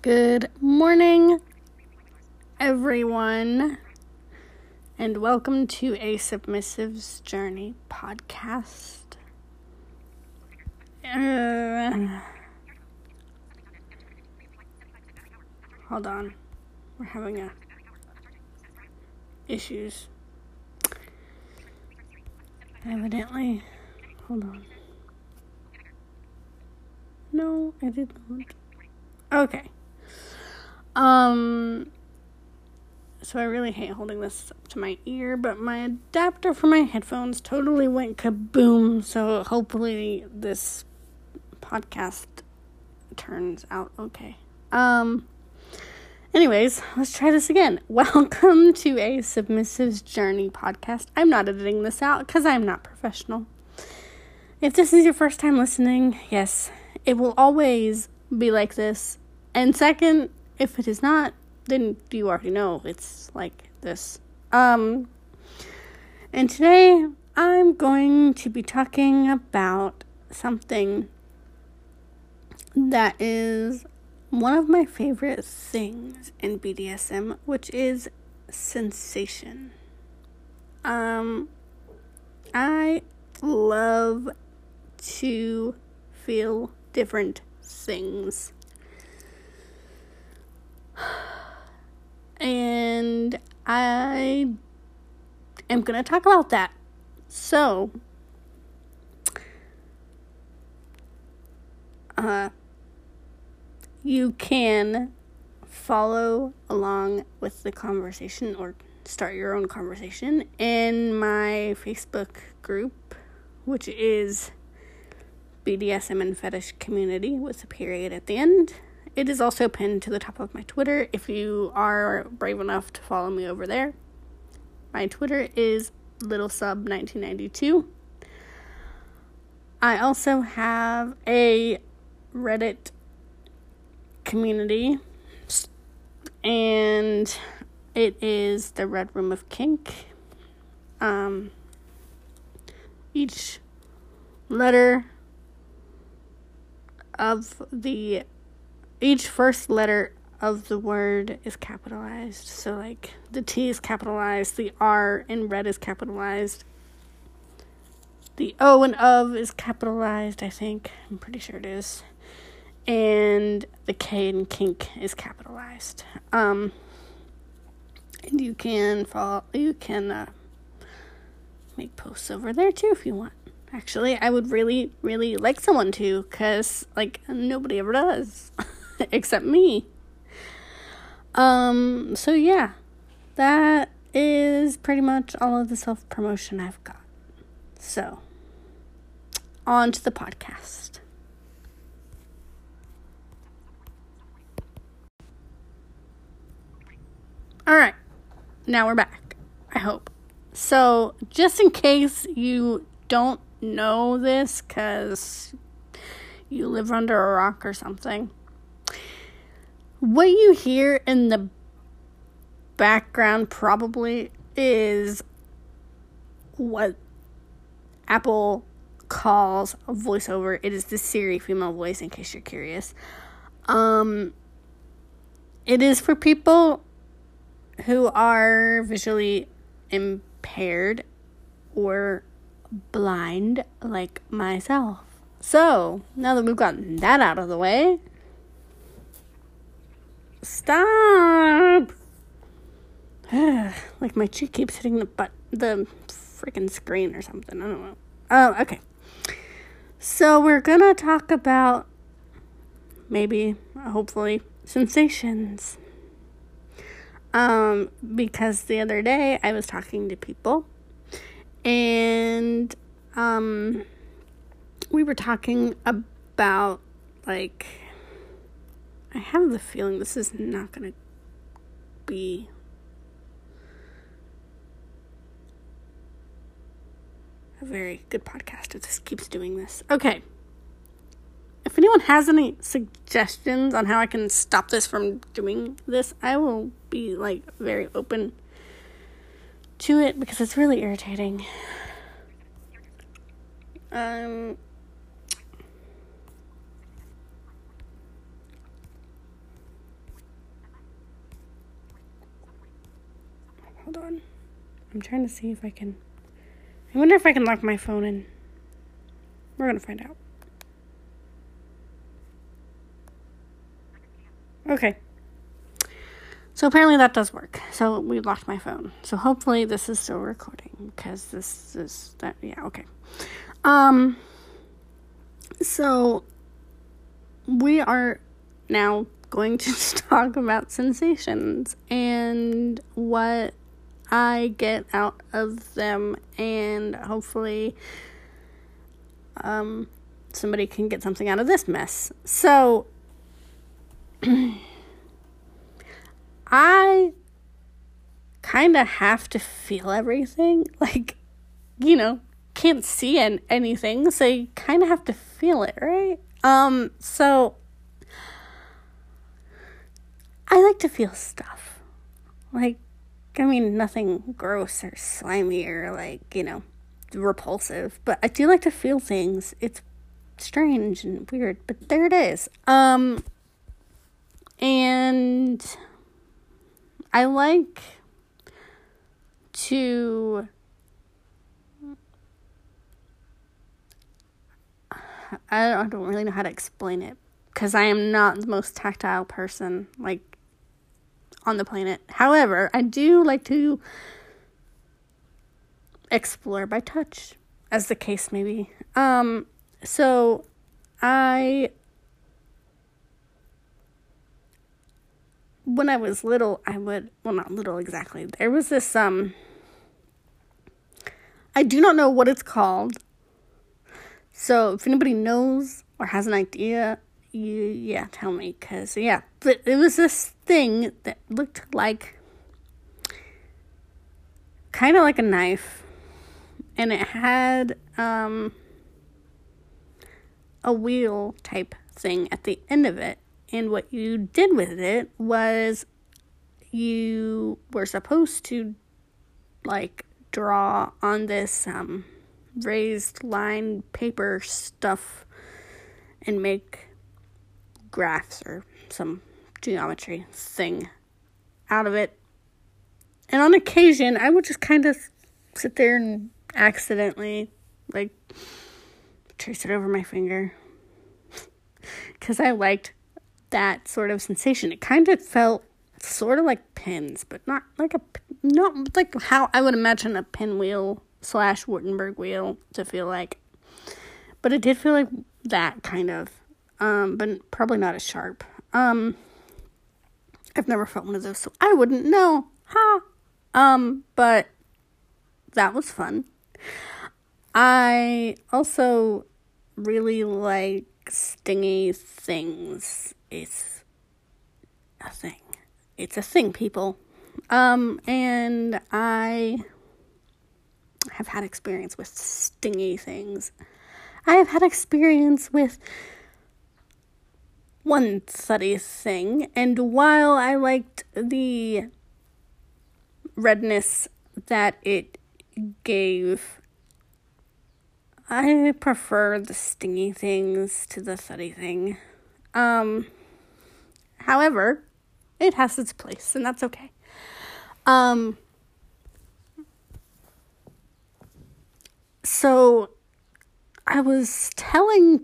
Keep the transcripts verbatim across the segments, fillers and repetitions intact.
Good morning, everyone, and welcome to a Submissive's Journey podcast. Uh, hold on, we're having a issues. Evidently, hold on. No, I did not. Okay. Um, so I really hate holding this up to my ear, but my adapter for my headphones totally went kaboom, so hopefully this podcast turns out okay. Um, anyways, let's try this again. Welcome to a Submissive's Journey podcast. I'm not editing this out because I'm not professional. If this is your first time listening, yes, it will always be like this. And second, if it is not, then you already know it's like this. Um, and today I'm going to be talking about something that is one of my favorite things in B D S M, which is sensation. Um, I love to feel different things. And I am going to talk about that. So, uh, you can follow along with the conversation or start your own conversation in my Facebook group, which is B D S M and Fetish Community with a period at the end. It is also pinned to the top of my Twitter if you are brave enough to follow me over there. My Twitter is Littlesub nineteen ninety-two. I also have a Reddit community, and it is the Red Room of Kink. Um, each letter of the Each first letter of the word is capitalized. So, like, the T is capitalized, the R in red is capitalized, the O in of is capitalized, I think. I'm pretty sure it is. And the K in kink is capitalized. Um, and you can follow, you can uh, make posts over there, too, if you want. Actually, I would really, really like someone to, because, like, nobody ever does. Except me. Um, so yeah, that is pretty much all of the self-promotion I've got. So, on to the podcast. Alright, now we're back, I hope. So, just in case you don't know this because you live under a rock or something, what you hear in the background probably is what Apple calls a voiceover. It is the Siri female voice, in case you're curious. Um, it is for people who are visually impaired or blind, like myself. So, now that we've gotten that out of the way, stop! Like, my cheek keeps hitting the butt, the freaking screen or something. I don't know. Oh, okay. So, we're gonna talk about, maybe, hopefully, sensations. Um, because the other day, I was talking to people, and, um, we were talking about, like, I have the feeling this is not going to be a very good podcast. It just keeps doing this. Okay. If anyone has any suggestions on how I can stop this from doing this, I will be, like, very open to it because it's really irritating. Um... Hold on. I'm trying to see if I can. I wonder if I can lock my phone in. We're going to find out. Okay. So apparently that does work. So we locked my phone. So hopefully this is still recording because this is that. Yeah. Okay. Um. So we are now going to talk about sensations and what I get out of them, and hopefully um, somebody can get something out of this mess. So, I kind of have to feel everything, like, you know, can't see an- anything, so you kind of have to feel it, right? Um, so, I like to feel stuff, like, I mean, nothing gross or slimy or, like, you know, repulsive, but I do like to feel things. It's strange and weird, but there it is. Um, and I like to, I don't, I don't really know how to explain it, because I am not the most tactile person, like, on the planet. However, I do like to explore by touch, as the case may be. Um, so I, when I was little, I would, well, not little exactly, there was this, um, I do not know what it's called, so if anybody knows or has an idea, you, yeah, tell me, because, yeah, but it was this thing that looked like, kind of like a knife, and it had, um, a wheel type thing at the end of it, and what you did with it was, you were supposed to, like, draw on this, um, raised line paper stuff, and make graphs or some geometry thing out of it. And on occasion, I would just kind of sit there and accidentally, like, trace it over my finger, because I liked that sort of sensation. It kind of felt sort of like pins, but not like a, not like how I would imagine a pinwheel slash Wartenberg wheel to feel like. But it did feel like that kind of. Um, but probably not as sharp. Um, I've never felt one of those, so I wouldn't know. Ha! Um, but that was fun. I also really like stingy things. It's a thing. It's a thing, people. Um, and I have had experience with stingy things. I have had experience with one sooty thing, and while I liked the redness that it gave, I prefer the stingy things to the sooty thing. Um, however, it has its place, and that's okay. Um, so I was telling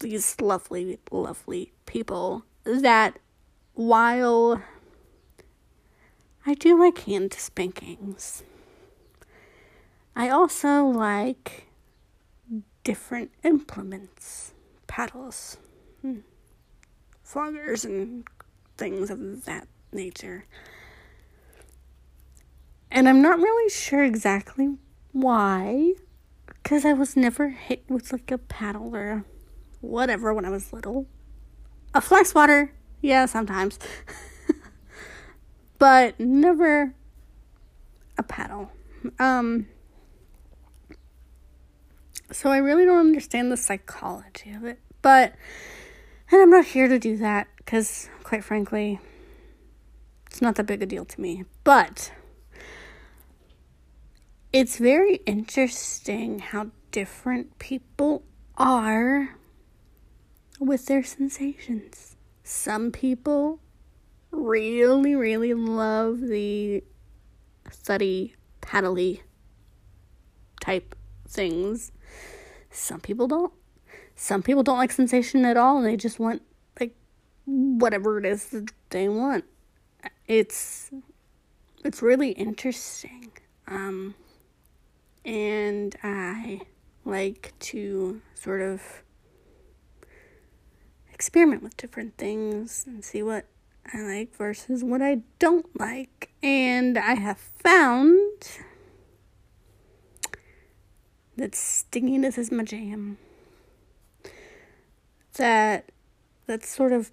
these lovely, lovely people that while I do like hand spankings, I also like different implements, paddles, and floggers, and things of that nature. And I'm not really sure exactly why, because I was never hit with like a paddle or a whatever when I was little. A flax water, yeah, sometimes. But never a paddle. Um, so I really don't understand the psychology of it. But, and I'm not here to do that, because, quite frankly, it's not that big a deal to me. But it's very interesting how different people are with their sensations. Some people really, really love the study, paddly type things. Some people don't. Some people don't like sensation at all, and they just want, like, whatever it is that they want. It's, it's really interesting. Um, and I like to sort of experiment with different things and see what I like versus what I don't like. And I have found that stinginess is my jam. That that sort of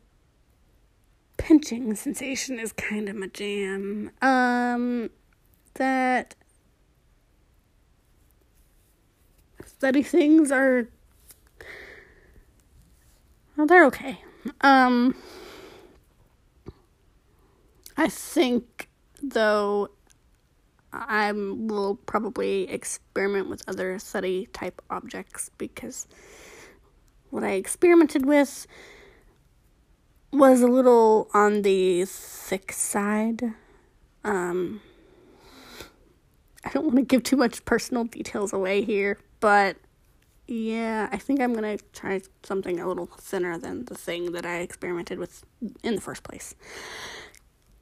pinching sensation is kind of my jam. Um, that study things are, well, they're okay. Um, I think, though, I will probably experiment with other study type objects, because what I experimented with was a little on the thick side. Um, I don't want to give too much personal details away here, but yeah, I think I'm going to try something a little thinner than the thing that I experimented with in the first place.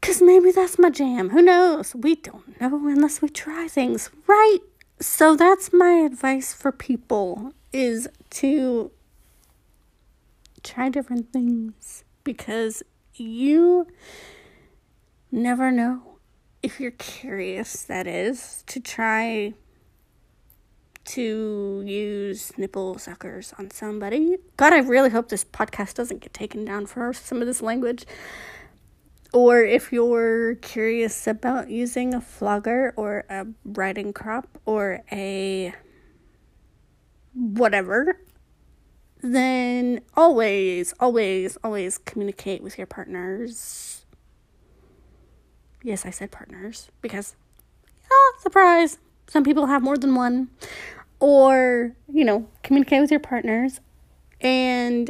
Because maybe that's my jam. Who knows? We don't know unless we try things, right? So that's my advice for people, is to try different things, because you never know, if you're curious, that is, to try to use nipple suckers on somebody. God, I really hope this podcast doesn't get taken down for some of this language. Or if you're curious about using a flogger or a riding crop or a whatever, then always, always, always communicate with your partners. Yes, I said partners, because, oh, surprise, some people have more than one. Or, you know, communicate with your partners. And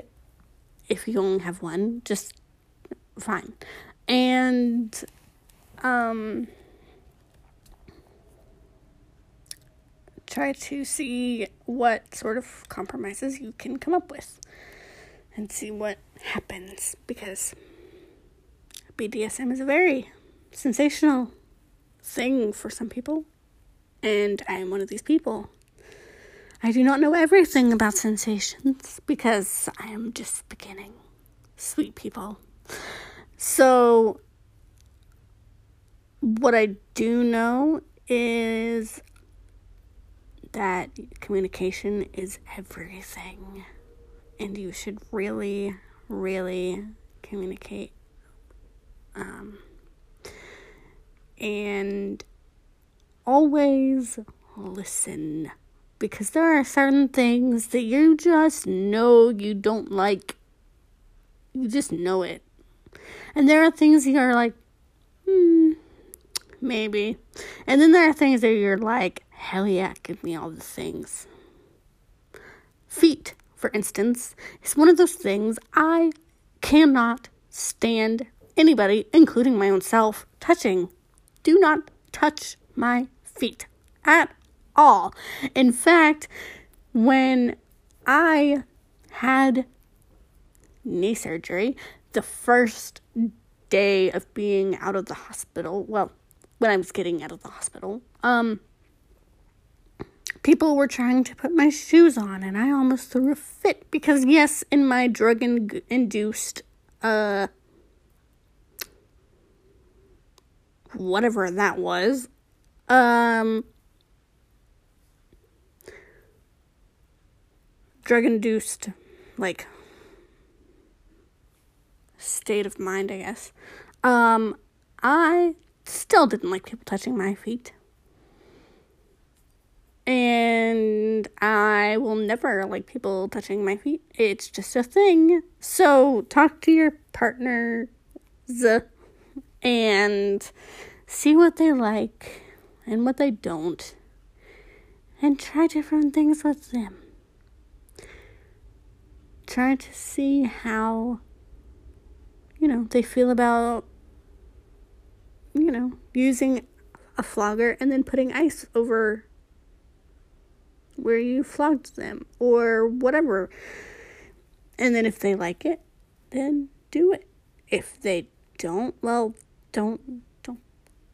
if you only have one, just fine. And, um, try to see what sort of compromises you can come up with and see what happens, because B D S M is a very sensational thing for some people, and I am one of these people. I do not know everything about sensations, because I am just beginning. Sweet people. So, what I do know is that communication is everything, and you should really, really communicate. Um, and always listen, because there are certain things that you just know you don't like. You just know it. And there are things you're like, hmm, maybe. And then there are things that you're like, hell yeah, give me all the things. Feet, for instance, is one of those things I cannot stand anybody, including my own self, touching. Do not touch my feet at all. In fact, when I had knee surgery, the first day of being out of the hospital, well, when I was getting out of the hospital, um, people were trying to put my shoes on, and I almost threw a fit, because yes, in my drug-induced, uh, whatever that was, um, drug-induced, like, state of mind, I guess, um, I still didn't like people touching my feet. And I will never like people touching my feet. It's just a thing. So talk to your partners and see what they like and what they don't, and try different things with them. Try to see how, you know, they feel about, you know, using a flogger and then putting ice over where you flogged them or whatever. And then if they like it, then do it. If they don't, well, don't don't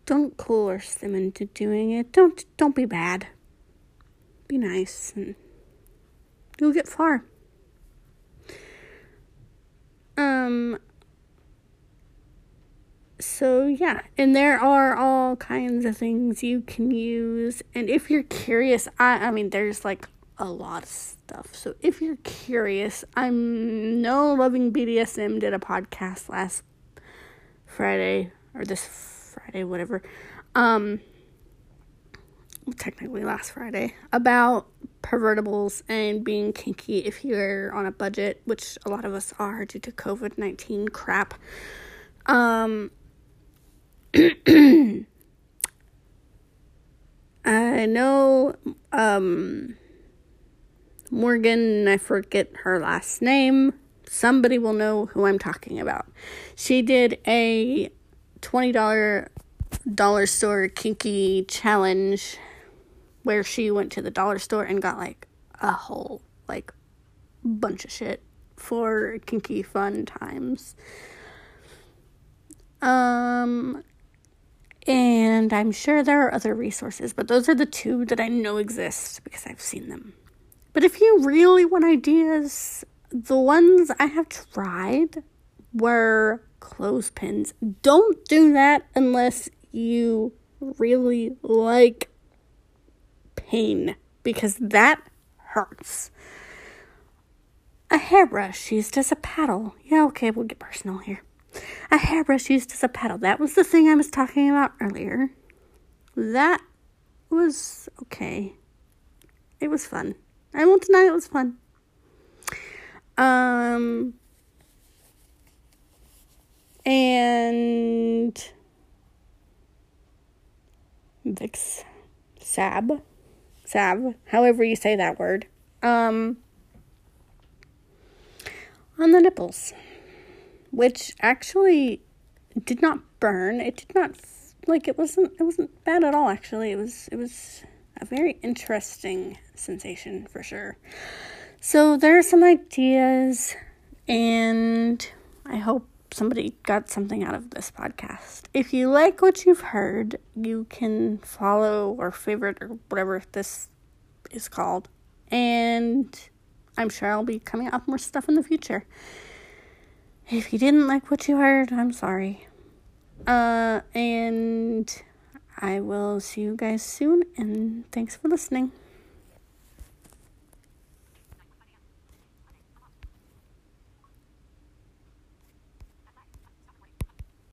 don't coerce them into doing it. Don't don't be bad. Be nice and you'll get far. Um So, yeah, and there are all kinds of things you can use. And if you're curious, I, I mean, there's, like, a lot of stuff. So if you're curious, I'm No Loving B D S M did a podcast last Friday, or this Friday, whatever. Um, technically last Friday, about pervertibles and being kinky if you're on a budget, which a lot of us are due to covid nineteen crap. Um... I know um, Morgan, I forget her last name. Somebody will know who I'm talking about. She did a twenty dollars dollar store kinky challenge where she went to the dollar store and got like a whole like bunch of shit for kinky fun times. Um... And I'm sure there are other resources, but those are the two that I know exist because I've seen them. But if you really want ideas, the ones I have tried were clothespins. Don't do that unless you really like pain, because that hurts. A hairbrush used as a paddle. Yeah, okay, we'll get personal here. A hairbrush used as a paddle. That was the thing I was talking about earlier. That was okay. It was fun. I won't deny it was fun. Um, and Vicks Sab, Sab, however you say that word. Um, on the nipples. Which actually did not burn. It did not, like, it wasn't, it wasn't bad at all, actually. It was, it was a very interesting sensation, for sure. So there are some ideas, and I hope somebody got something out of this podcast. If you like what you've heard, you can follow or favorite or whatever this is called. And I'm sure I'll be coming up with more stuff in the future. If you didn't like what you heard, I'm sorry. Uh, and I will see you guys soon, and thanks for listening.